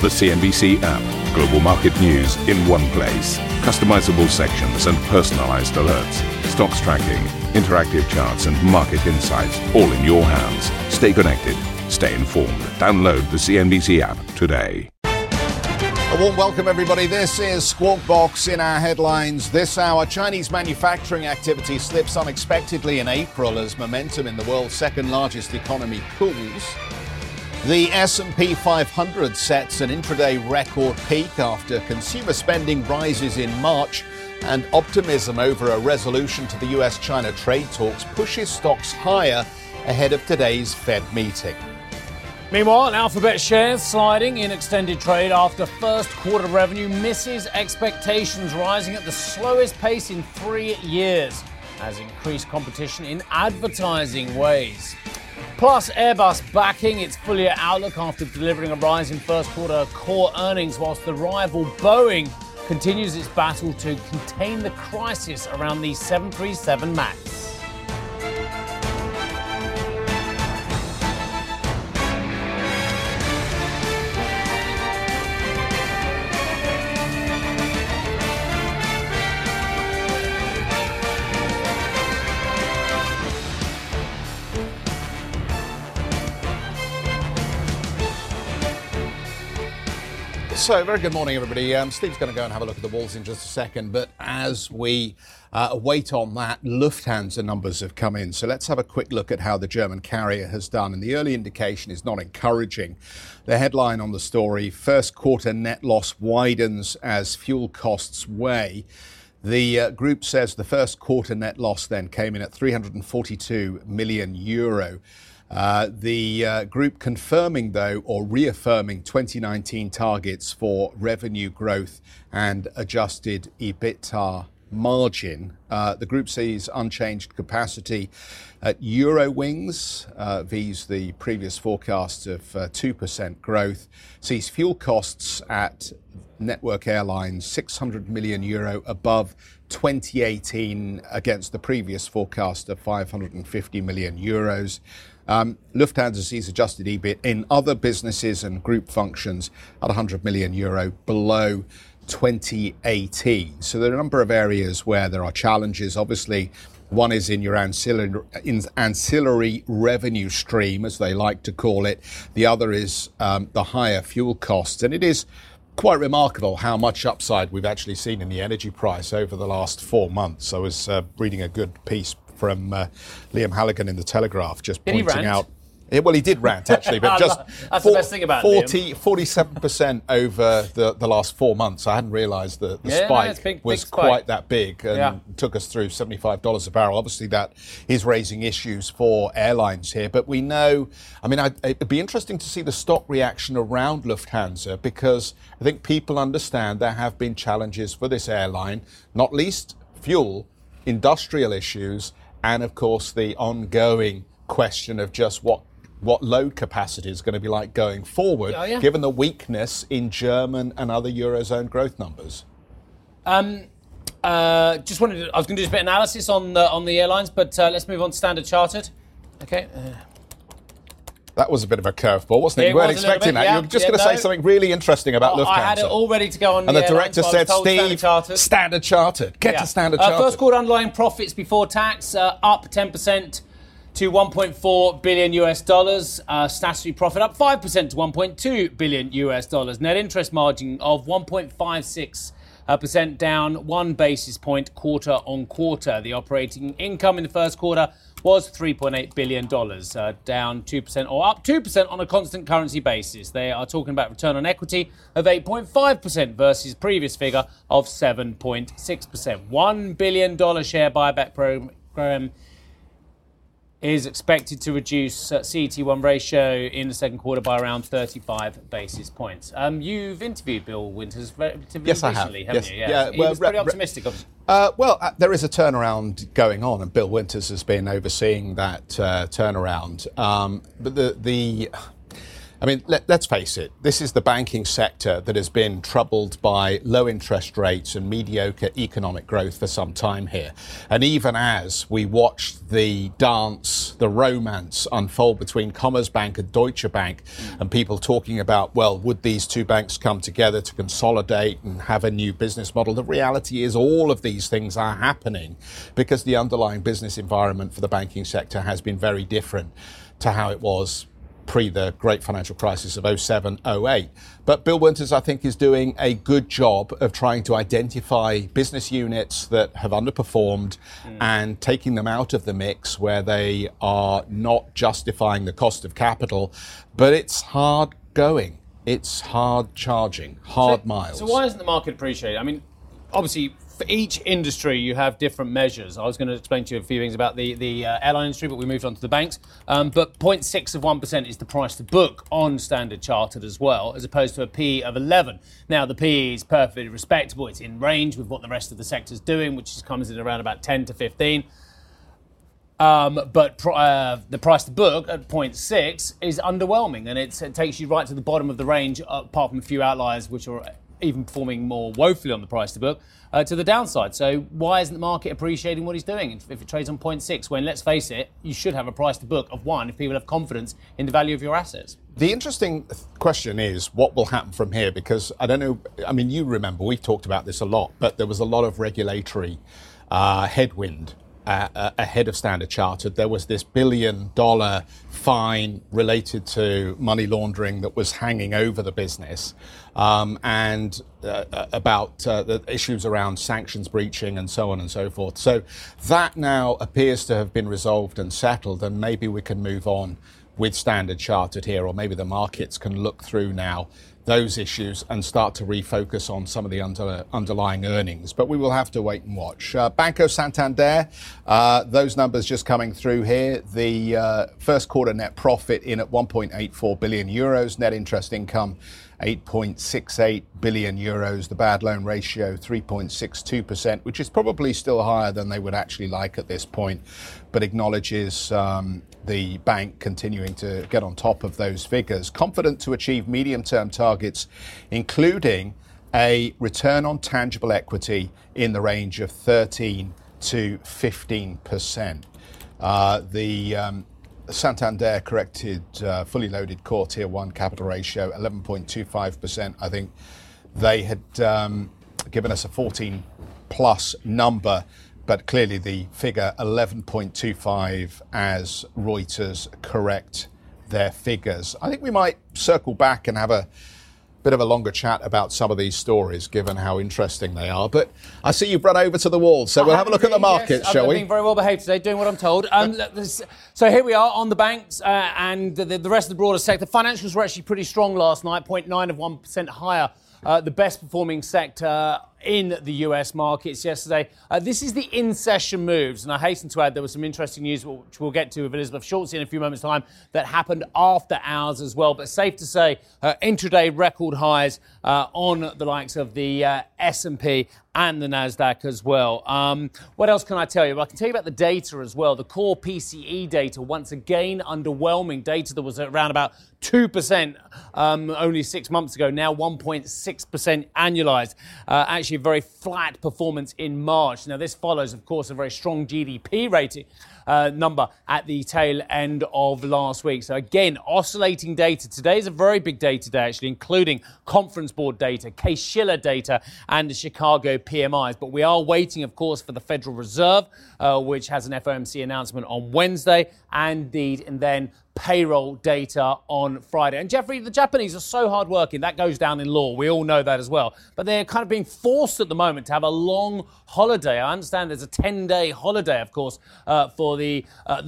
The CNBC app. Global market news in one place. Customizable sections and personalized alerts. Stocks tracking, interactive charts and market insights all in your hands. Stay connected. Stay informed. Download the CNBC app today. A warm welcome, everybody. This is Squawk Box. In our headlines this hour, Chinese manufacturing activity slips unexpectedly in April as momentum in the world's second largest economy cools. The S&P 500 sets an intraday record peak after consumer spending rises in March, and optimism over a resolution to the US-China trade talks pushes stocks higher ahead of today's Fed meeting. Meanwhile, Alphabet shares sliding in extended trade after first quarter revenue misses expectations, rising at the slowest pace in 3 years as increased competition in advertising weighs. Plus, Airbus backing its full-year outlook after delivering a rise in first-quarter core earnings, whilst the rival Boeing continues its battle to contain the crisis around the 737 MAX. So, very good morning, everybody. Steve's going to go and have a look at the walls in just a second. But as we wait on that, Lufthansa numbers have come in. So let's have a quick look at how the German carrier has done. And the early indication is not encouraging. The headline on the story, first quarter net loss widens as fuel costs weigh. The group says the first quarter net loss then came in at 342 million euro. The group confirming, though, or reaffirming 2019 targets for revenue growth and adjusted EBITDA margin. The group sees unchanged capacity at Eurowings, vis the previous forecast of 2% growth, sees fuel costs at Network Airlines 600 million euro above 2018 against the previous forecast of 550 million euros. Lufthansa sees adjusted EBIT in other businesses and group functions at 100 million euro below 2018. So there are a number of areas where there are challenges. Obviously, one is in your ancillary revenue stream, as they like to call it. The other is the higher fuel costs. And it is quite remarkable how much upside we've actually seen in the energy price over the last 4 months. I was reading a good piece from Liam Halligan in The Telegraph, just pointing out. Well, he did rant, actually, but just that's the best thing about 47% over the last 4 months. I hadn't realised that the spike was big spike. Quite that big, and took us through $75 a barrel. Obviously, that is raising issues for airlines here. But we know, I mean, it'd be interesting to see the stock reaction around Lufthansa, because I think people understand there have been challenges for this airline, not least fuel, industrial issues, and, of course, the ongoing question of just what load capacity is going to be like going forward, given the weakness in German and other Eurozone growth numbers. Just wanted to, I was going to do a bit of analysis on the airlines, but let's move on to Standard Chartered. Okay. That was a bit of a curveball, wasn't it? You weren't expecting that. You were just going to say something really interesting about Lufthansa. I had it all ready to go on. And the director said, Steve, Standard Chartered. Get to Standard Chartered. First quarter underlying profits before tax up 10%. To $1.4 billion US dollars, statutory profit up 5% to $1.2 billion US dollars. Net interest margin of 1.56%, down 1 basis point quarter on quarter. The operating income in the first quarter was $3.8 billion, down 2% or up 2% on a constant currency basis. They are talking about return on equity of 8.5% versus previous figure of 7.6%. $1 billion share buyback program is expected to reduce CET1 ratio in the second quarter by around 35 basis points. You've interviewed Bill Winters relatively recently, haven't you? Yeah. He was pretty optimistic, obviously. There is a turnaround going on, and Bill Winters has been overseeing that turnaround. But the I mean, let's face it, this is the banking sector that has been troubled by low interest rates and mediocre economic growth for some time here. And even as we watched the dance, the romance unfold between Commerzbank and Deutsche Bank, and people talking about, well, would these two banks come together to consolidate and have a new business model? The reality is all of these things are happening because the underlying business environment for the banking sector has been very different to how it was pre the great financial crisis of 07, 08. But Bill Winters, I think, is doing a good job of trying to identify business units that have underperformed and taking them out of the mix where they are not justifying the cost of capital. But it's hard going. It's hard charging, hard miles. So why isn't the market appreciated? I mean, obviously, for each industry, you have different measures. I was going to explain to you a few things about the airline industry, but we moved on to the banks. But 0.6% is the price to book on Standard Chartered as well, as opposed to a P of 11. Now, the P is perfectly respectable. It's in range with what the rest of the sector's doing, which comes in around about 10 to 15. But the price to book at 0.6 is underwhelming, and it takes you right to the bottom of the range, apart from a few outliers, which are even performing more woefully on the price to book, to the downside. So why isn't the market appreciating what he's doing if it trades on 0.6 when, let's face it, you should have a price to book of 1 if people have confidence in the value of your assets? The interesting question is what will happen from here, because I don't know, I mean, you remember, we've talked about this a lot, but there was a lot of regulatory headwind ahead of Standard Chartered. There was this $1 billion fine related to money laundering that was hanging over the business, and about the issues around sanctions breaching and so on and so forth. So that now appears to have been resolved and settled, and maybe we can move on with Standard Chartered here, or maybe the markets can look through now those issues and start to refocus on some of the underlying earnings. But we will have to wait and watch. Banco Santander, those numbers just coming through here. The first quarter net profit in at 1.84 billion euros, net interest income 8.68 billion euros, the bad loan ratio 3.62%, which is probably still higher than they would actually like at this point, but acknowledges the bank continuing to get on top of those figures. Confident to achieve medium-term targets, including a return on tangible equity in the range of 13 to 15%. The Santander corrected fully loaded core tier 1 capital ratio 11.25%. I think they had given us a 14 plus number, but clearly the figure 11.25 as Reuters correct their figures. I think we might circle back and have a bit of a longer chat about some of these stories, given how interesting they are. But I see you've run over to the wall, so we'll have a look at the markets, yes, shall we? I've been very well behaved today, doing what I'm told. So here we are on the banks and the rest of the broader sector. Financials were actually pretty strong last night, 0.9 of 1% higher. The best performing sector in the US markets yesterday. This is the in-session moves, and I hasten to add there was some interesting news, which we'll get to with Elizabeth Shortsey in a few moments' time, that happened after hours as well. But safe to say, intraday record highs on the likes of the S&P and the NASDAQ as well. What else can I tell you? Well, I can tell you about the data as well. The core PCE data, once again, underwhelming data that was around about 2% only 6 months ago, now 1.6% annualized. Actually, a very flat performance in March. Now, this follows, of course, a very strong GDP rating number at the tail end of last week. So, again, oscillating data. Today is a very big data day, actually, including Conference Board data, Caixin data, and the Chicago PMIs. But we are waiting, of course, for the Federal Reserve, which has an FOMC announcement on Wednesday, and then payroll data on Friday. And Jeffrey, the Japanese are so hardworking. That goes down in law. We all know that as well. But they're kind of being forced at the moment to have a long holiday. I understand there's a 10-day holiday, of course, for the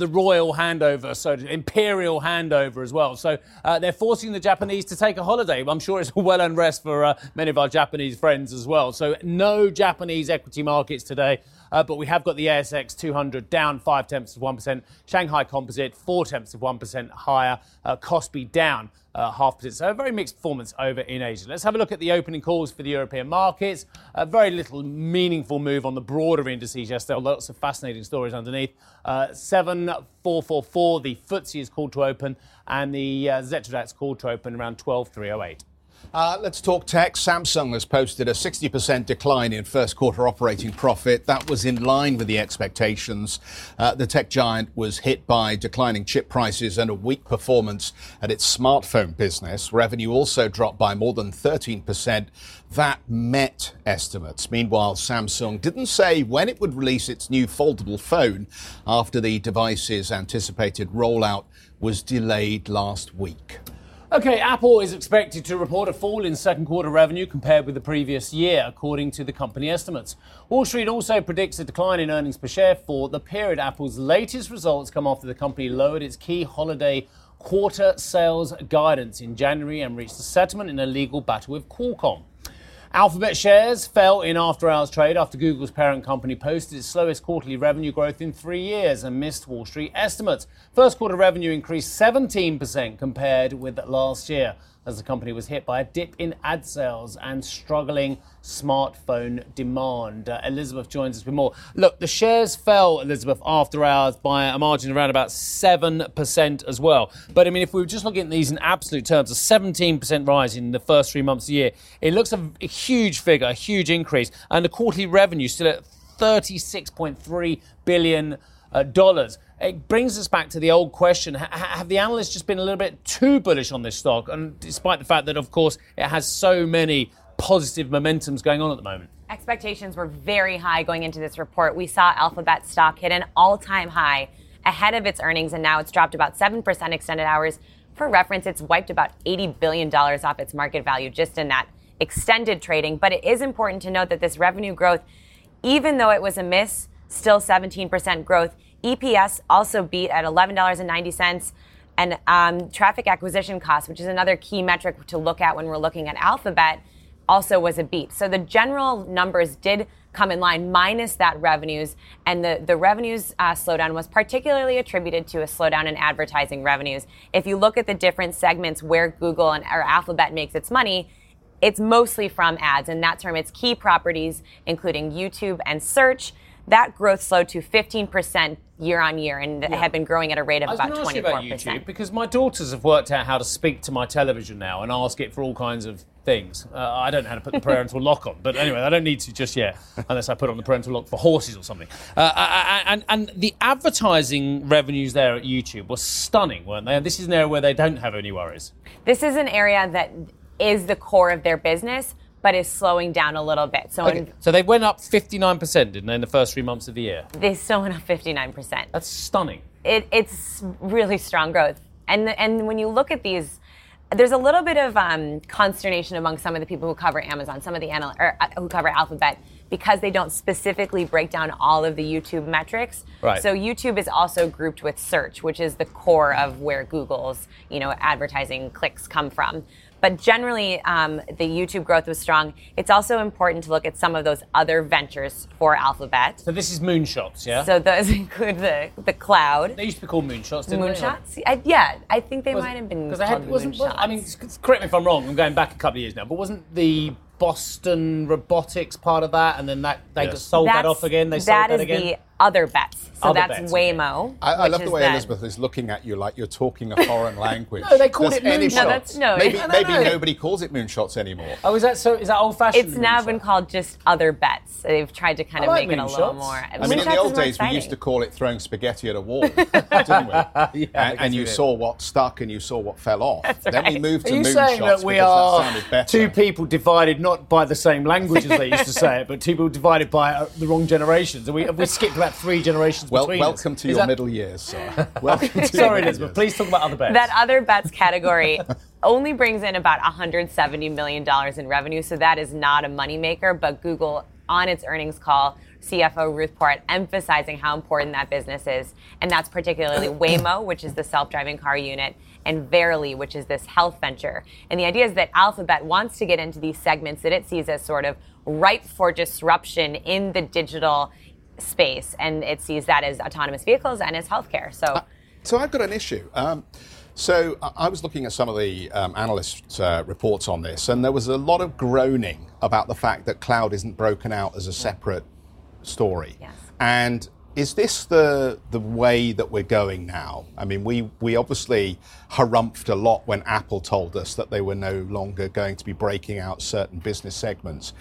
royal handover, so imperial handover as well. So they're forcing the Japanese to take a holiday. I'm sure it's a well-earned rest for many of our Japanese friends as well. So no Japanese equity markets today. But we have got the ASX 200 down 0.5%. Shanghai Composite 0.4% higher. Kospi down 0.5%. So a very mixed performance over in Asia. Let's have a look at the opening calls for the European markets. Very little meaningful move on the broader indices yesterday. Lots of fascinating stories underneath. 7,444. The FTSE is called to open, and the Zetrodak's called to open around 12,308. Let's talk tech. Samsung has posted a 60% decline in first quarter operating profit. That was in line with the expectations. The tech giant was hit by declining chip prices and a weak performance at its smartphone business. Revenue also dropped by more than 13%. That met estimates. Meanwhile, Samsung didn't say when it would release its new foldable phone after the device's anticipated rollout was delayed last week. OK, Apple is expected to report a fall in second quarter revenue compared with the previous year, according to the company estimates. Wall Street also predicts a decline in earnings per share for the period. Apple's latest results come after the company lowered its key holiday quarter sales guidance in January and reached a settlement in a legal battle with Qualcomm. Alphabet shares fell in after-hours trade after Google's parent company posted its slowest quarterly revenue growth in 3 years and missed Wall Street estimates. First quarter revenue increased 17% compared with last year as the company was hit by a dip in ad sales and struggling smartphone demand. Elizabeth joins us with more. Look, the shares fell, Elizabeth, after hours by a margin of around about 7% as well. But I mean, if we were just looking at these in absolute terms, a 17% rise in the first 3 months of the year, it looks a huge figure, a huge increase. And the quarterly revenue still at $36.3 billion. It brings us back to the old question. Have the analysts just been a little bit too bullish on this stock? And despite the fact that, of course, it has so many positive momentums going on at the moment. Expectations were very high going into this report. We saw Alphabet stock hit an all-time high ahead of its earnings, and now it's dropped about 7% extended hours. For reference, it's wiped about $80 billion off its market value just in that extended trading. But it is important to note that this revenue growth, even though it was a miss, still 17% growth. EPS also beat at $11.90. And traffic acquisition costs, which is another key metric to look at when we're looking at Alphabet, also was a beat. So the general numbers did come in line, minus that revenues. And the revenues slowdown was particularly attributed to a slowdown in advertising revenues. If you look at the different segments where Google or Alphabet makes its money, it's mostly from ads. And that's from its key properties, including YouTube and search. That growth slowed to 15% year on year and have been growing at a rate of about 24%. I was going to ask you about YouTube because my daughters have worked out how to speak to my television now and ask it for all kinds of things. I don't know how to put the parental lock on, but anyway, I don't need to just yet unless I put on the parental lock for horses or something. And the advertising revenues there at YouTube were stunning, weren't they? And this is an area where they don't have any worries. This is an area that is the core of their business, but is slowing down a little bit. So, so they went up 59%, didn't they, in the first 3 months of the year? They still went up 59%. That's stunning. It's really strong growth. And when you look at these, there's a little bit of consternation among some of the people who cover Amazon, some of the who cover Alphabet, because they don't specifically break down all of the YouTube metrics. Right. So YouTube is also grouped with search, which is the core of where Google's, advertising clicks come from. But generally, the YouTube growth was strong. It's also important to look at some of those other ventures for Alphabet. So this is moonshots, yeah? So those include the cloud. They used to be called moonshots, didn't they? Moonshots? Yeah, I think they might have been called moonshots. I mean, correct me if I'm wrong, I'm going back a couple of years now, but wasn't the Boston Robotics part of that, and then that they sold that off again? They sold that again? That is the other bets. So that's Waymo. I love the way Elizabeth is looking at you like you're talking a foreign language. No, they called it moonshots. Maybe nobody calls it moonshots anymore. Oh, is that old-fashioned? It's now been called just other bets. They've tried to kind of make it a little more. I mean, in the old days, we used to call it throwing spaghetti at a wall, didn't we? And you saw what stuck and you saw what fell off. Then we moved to moonshots. Are you saying that we are two people divided not by the same language as they used to say it, but two people divided by the wrong generations? Have we skipped about three generations? Well, welcome to your middle years, sir. Sorry, Elizabeth, please talk about other bets. That other bets category only brings in about $170 million in revenue, so that is not a moneymaker. But Google, on its earnings call, CFO Ruth Porat emphasizing how important that business is. And that's particularly Waymo, which is the self-driving car unit, and Verily, which is this health venture. And the idea is that Alphabet wants to get into these segments that it sees as sort of ripe for disruption in the digital space, and it sees that as autonomous vehicles and as healthcare. So I've got an issue. So I was looking at some of the analysts' reports on this, and there was a lot of groaning about the fact that cloud isn't broken out as a separate story. Yes. And is this the way that we're going now? I mean, we obviously harrumphed a lot when Apple told us that they were no longer going to be breaking out certain business segments.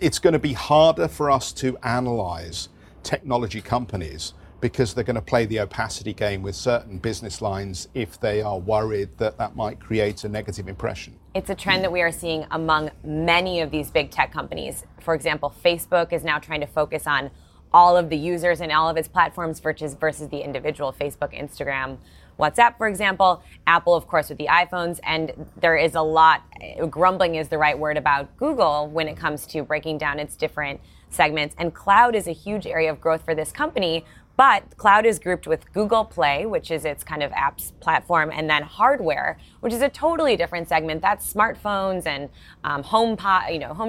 It's going to be harder for us to analyze technology companies because they're going to play the opacity game with certain business lines if they are worried that that might create a negative impression. It's a trend that we are seeing among many of these big tech companies. For example, Facebook is now trying to focus on all of the users and all of its platforms versus the individual, Facebook, Instagram, WhatsApp, for example. Apple, of course, with the iPhones. And there is a lot, grumbling is the right word, about Google when it comes to breaking down its different segments. And cloud is a huge area of growth for this company. But cloud is grouped with Google Play, which is its kind of apps platform, and then hardware, which is a totally different segment. That's smartphones and home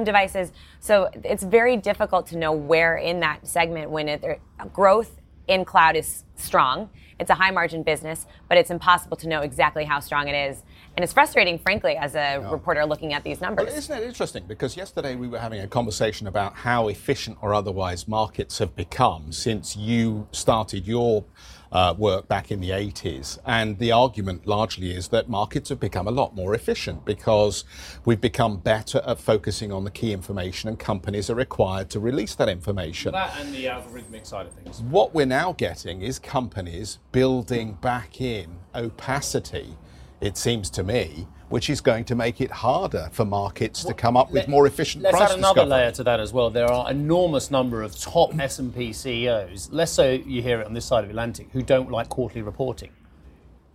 devices. So it's very difficult to know where in that segment when growth in cloud is strong. It's a high margin business, but it's impossible to know exactly how strong it is. And it's frustrating, frankly, as a reporter looking at these numbers. Well, isn't it interesting? Because yesterday we were having a conversation about how efficient or otherwise markets have become since you started your work back in the 80s. And the argument largely is that markets have become a lot more efficient because we've become better at focusing on the key information, and companies are required to release that information. That and the algorithmic side of things. What we're now getting is companies building back in opacity, it seems to me, which is going to make it harder for markets to come up with more efficient price discovery. Let's add another layer to that as well. There are an enormous number of top S&P CEOs, less so you hear it on this side of the Atlantic, who don't like quarterly reporting.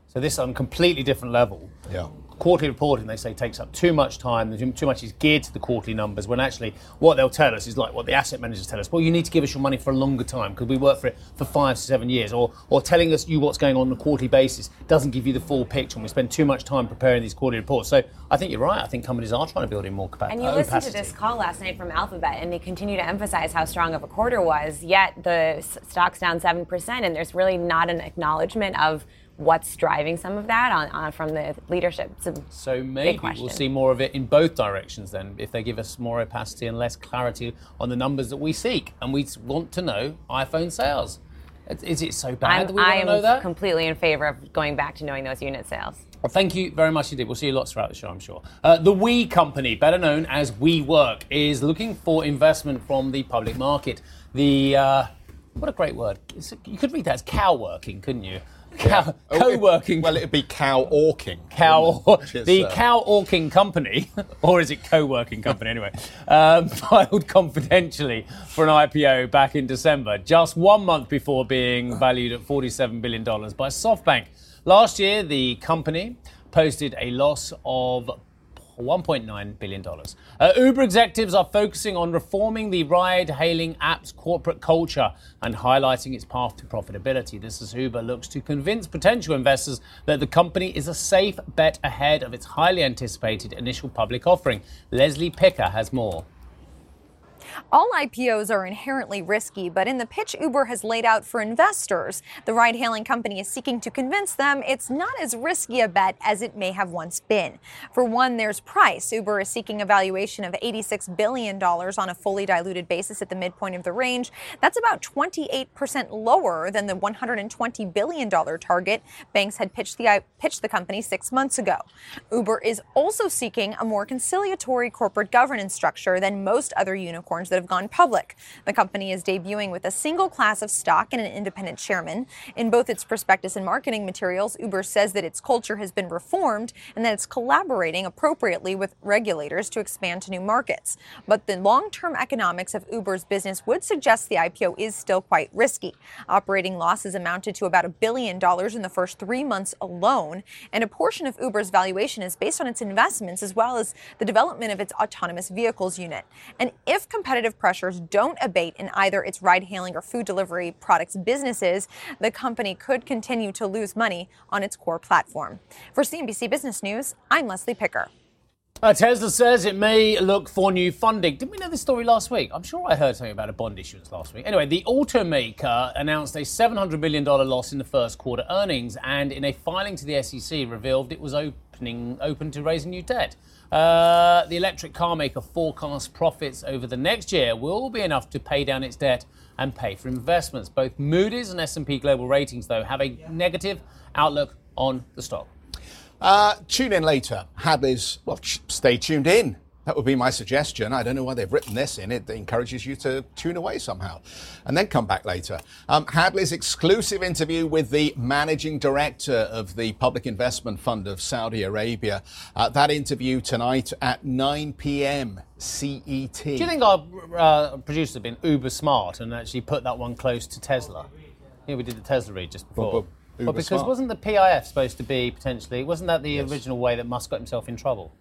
So this is on a completely different level. Yeah. Quarterly reporting, they say, takes up too much time, too much is geared to the quarterly numbers, when actually what they'll tell us is like what the asset managers tell us. Well, you need to give us your money for a longer time because we work for it for 5 to 7 years. Or telling us what's going on a quarterly basis doesn't give you the full picture, and we spend too much time preparing these quarterly reports. So I think you're right. I think companies are trying to build in more capacity. And you listened to this call last night from Alphabet, and they continue to emphasize how strong of a quarter was, yet the stock's down 7%, and there's really not an acknowledgement of what's driving some of that from the leadership. So maybe we'll see more of it in both directions then, if they give us more opacity and less clarity on the numbers that we seek. And we want to know iPhone sales. Is it so bad that we want to know that? I am completely in favor of going back to knowing those unit sales. Well, thank you very much indeed. We'll see you lots throughout the show, I'm sure. The We Company, better known as WeWork, is looking for investment from the public market. What a great word. You could read that as cow working, couldn't you? Cow, yeah. Co-working. Well, it'd be cow-orking. Cow-orking company, or is it co-working company anyway, filed confidentially for an IPO back in December, just 1 month before being valued at $47 billion by SoftBank. Last year, the company posted a loss of $1.9 billion. Uber executives are focusing on reforming the ride-hailing app's corporate culture and highlighting its path to profitability. This is Uber looks to convince potential investors that the company is a safe bet ahead of its highly anticipated initial public offering. Leslie Picker has more. All IPOs are inherently risky, but in the pitch Uber has laid out for investors, the ride-hailing company is seeking to convince them it's not as risky a bet as it may have once been. For one, there's price. Uber is seeking a valuation of $86 billion on a fully diluted basis at the midpoint of the range. That's about 28% lower than the $120 billion target banks had pitched the company 6 months ago. Uber is also seeking a more conciliatory corporate governance structure than most other unicorns that have gone public. The company is debuting with a single class of stock and an independent chairman. In both its prospectus and marketing materials, Uber says that its culture has been reformed and that it's collaborating appropriately with regulators to expand to new markets. But the long-term economics of Uber's business would suggest the IPO is still quite risky. Operating losses amounted to about $1 billion in the first 3 months alone, and a portion of Uber's valuation is based on its investments as well as the development of its autonomous vehicles unit. And if competitive pressures don't abate in either its ride-hailing or food delivery products businesses, the company could continue to lose money on its core platform. For CNBC Business News, I'm Leslie Picker. Tesla says it may look for new funding. Didn't we know this story last week? I'm sure I heard something about a bond issuance last week. Anyway, the automaker announced a $700 million loss in the first quarter earnings, and in a filing to the SEC revealed it was open to raising new debt. The electric car maker forecasts profits over the next year will be enough to pay down its debt and pay for investments. Both Moody's and S&P Global Ratings, though, have a negative outlook on the stock. Tune in later. Hadley's, well, stay tuned in. That would be my suggestion. I don't know why they've written this in. It encourages you to tune away somehow and then come back later. Hadley's exclusive interview with the managing director of the Public Investment Fund of Saudi Arabia. That interview tonight at 9 p.m. CET. Do you think our producers have been uber smart and actually put that one close to Tesla? Yeah, we did the Tesla read just before. Well, because wasn't the PIF supposed to be potentially, wasn't that the original way that Musk got himself in trouble?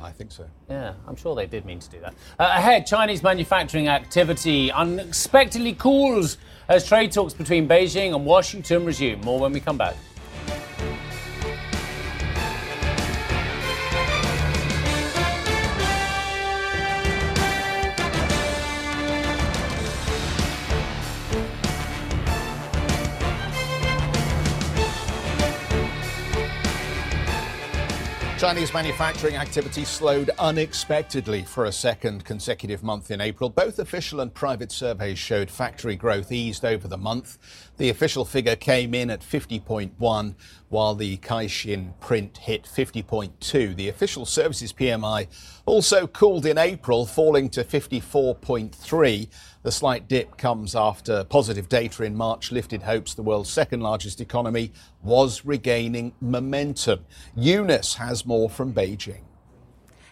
I think so. Yeah, I'm sure they did mean to do that. Ahead, Chinese manufacturing activity unexpectedly cools as trade talks between Beijing and Washington resume. More when we come back. Chinese manufacturing activity slowed unexpectedly for a second consecutive month in April. Both official and private surveys showed factory growth eased over the month. The official figure came in at 50.1, while the Caixin print hit 50.2. The official services PMI also cooled in April, falling to 54.3. The slight dip comes after positive data in March lifted hopes the world's second largest economy was regaining momentum. Eunice has more from Beijing.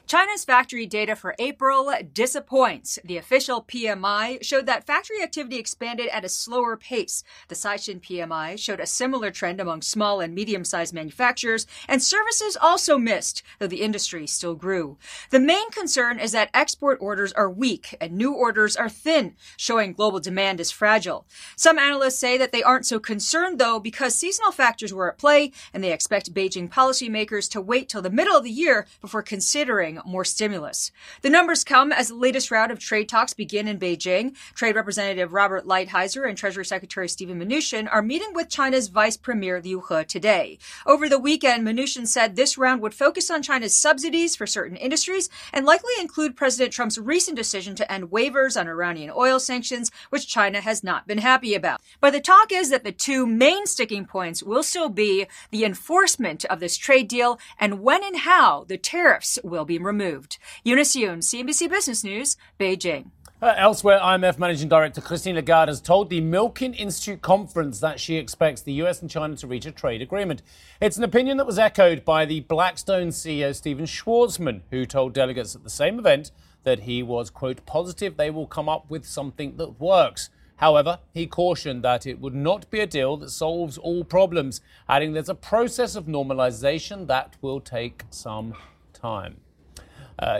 China's factory data for April disappoints. The official PMI showed that factory activity expanded at a slower pace. The Caixin PMI showed a similar trend among small and medium-sized manufacturers, and services also missed, though the industry still grew. The main concern is that export orders are weak and new orders are thin, showing global demand is fragile. Some analysts say that they aren't so concerned, though, because seasonal factors were at play, and they expect Beijing policymakers to wait till the middle of the year before considering more stimulus. The numbers come as the latest round of trade talks begin in Beijing. Trade Representative Robert Lighthizer and Treasury Secretary Steven Mnuchin are meeting with China's Vice Premier Liu He today. Over the weekend, Mnuchin said this round would focus on China's subsidies for certain industries and likely include President Trump's recent decision to end waivers on Iranian oil sanctions, which China has not been happy about. But the talk is that the two main sticking points will still be the enforcement of this trade deal and when and how the tariffs will be removed. Eunice Yoon, CNBC Business News, Beijing. Elsewhere, IMF Managing Director Christine Lagarde has told the Milken Institute conference that she expects the US and China to reach a trade agreement. It's an opinion that was echoed by the Blackstone CEO Steven Schwarzman, who told delegates at the same event that he was, quote, positive they will come up with something that works. However, he cautioned that it would not be a deal that solves all problems, adding there's a process of normalization that will take some time.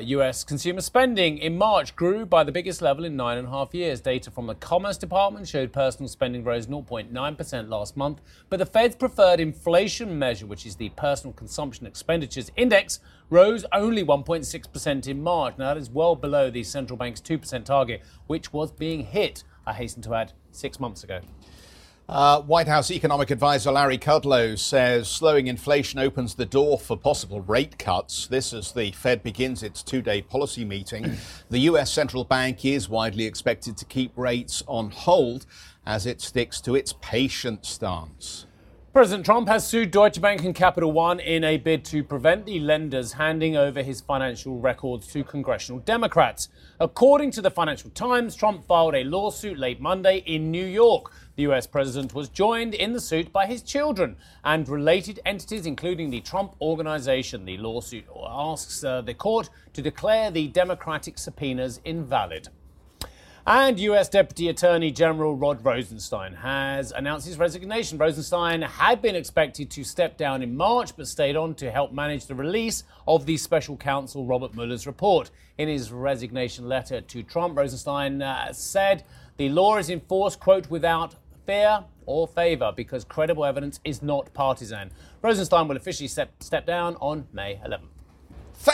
US consumer spending in March grew by the biggest level in 9.5 years. Data from the Commerce Department showed personal spending rose 0.9% last month, but the Fed's preferred inflation measure, which is the Personal Consumption Expenditures Index, rose only 1.6% in March. Now, that is well below the central bank's 2% target, which was being hit, I hasten to add, 6 months ago. White House economic advisor Larry Kudlow says slowing inflation opens the door for possible rate cuts. This as the Fed begins its two-day policy meeting. The U.S. central bank is widely expected to keep rates on hold as it sticks to its patient stance. President Trump has sued Deutsche Bank and Capital One in a bid to prevent the lenders handing over his financial records to congressional Democrats. According to the Financial Times, Trump filed a lawsuit late Monday in New York. The US president was joined in the suit by his children and related entities, including the Trump Organization. The lawsuit asks the court to declare the Democratic subpoenas invalid. And US Deputy Attorney General Rod Rosenstein has announced his resignation. Rosenstein had been expected to step down in March, but stayed on to help manage the release of the special counsel Robert Mueller's report. In his resignation letter to Trump, Rosenstein said the law is enforced, quote, without fear or favor, because credible evidence is not partisan. Rosenstein will officially step down on May 11th.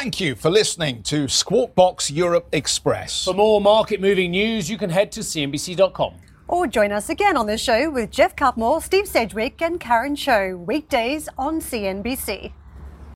Thank you for listening to Squawk Box Europe Express. For more market-moving news, you can head to cnbc.com. Or join us again on the show with Jeff Cutmore, Steve Sedgwick and Karen Cho, weekdays on CNBC.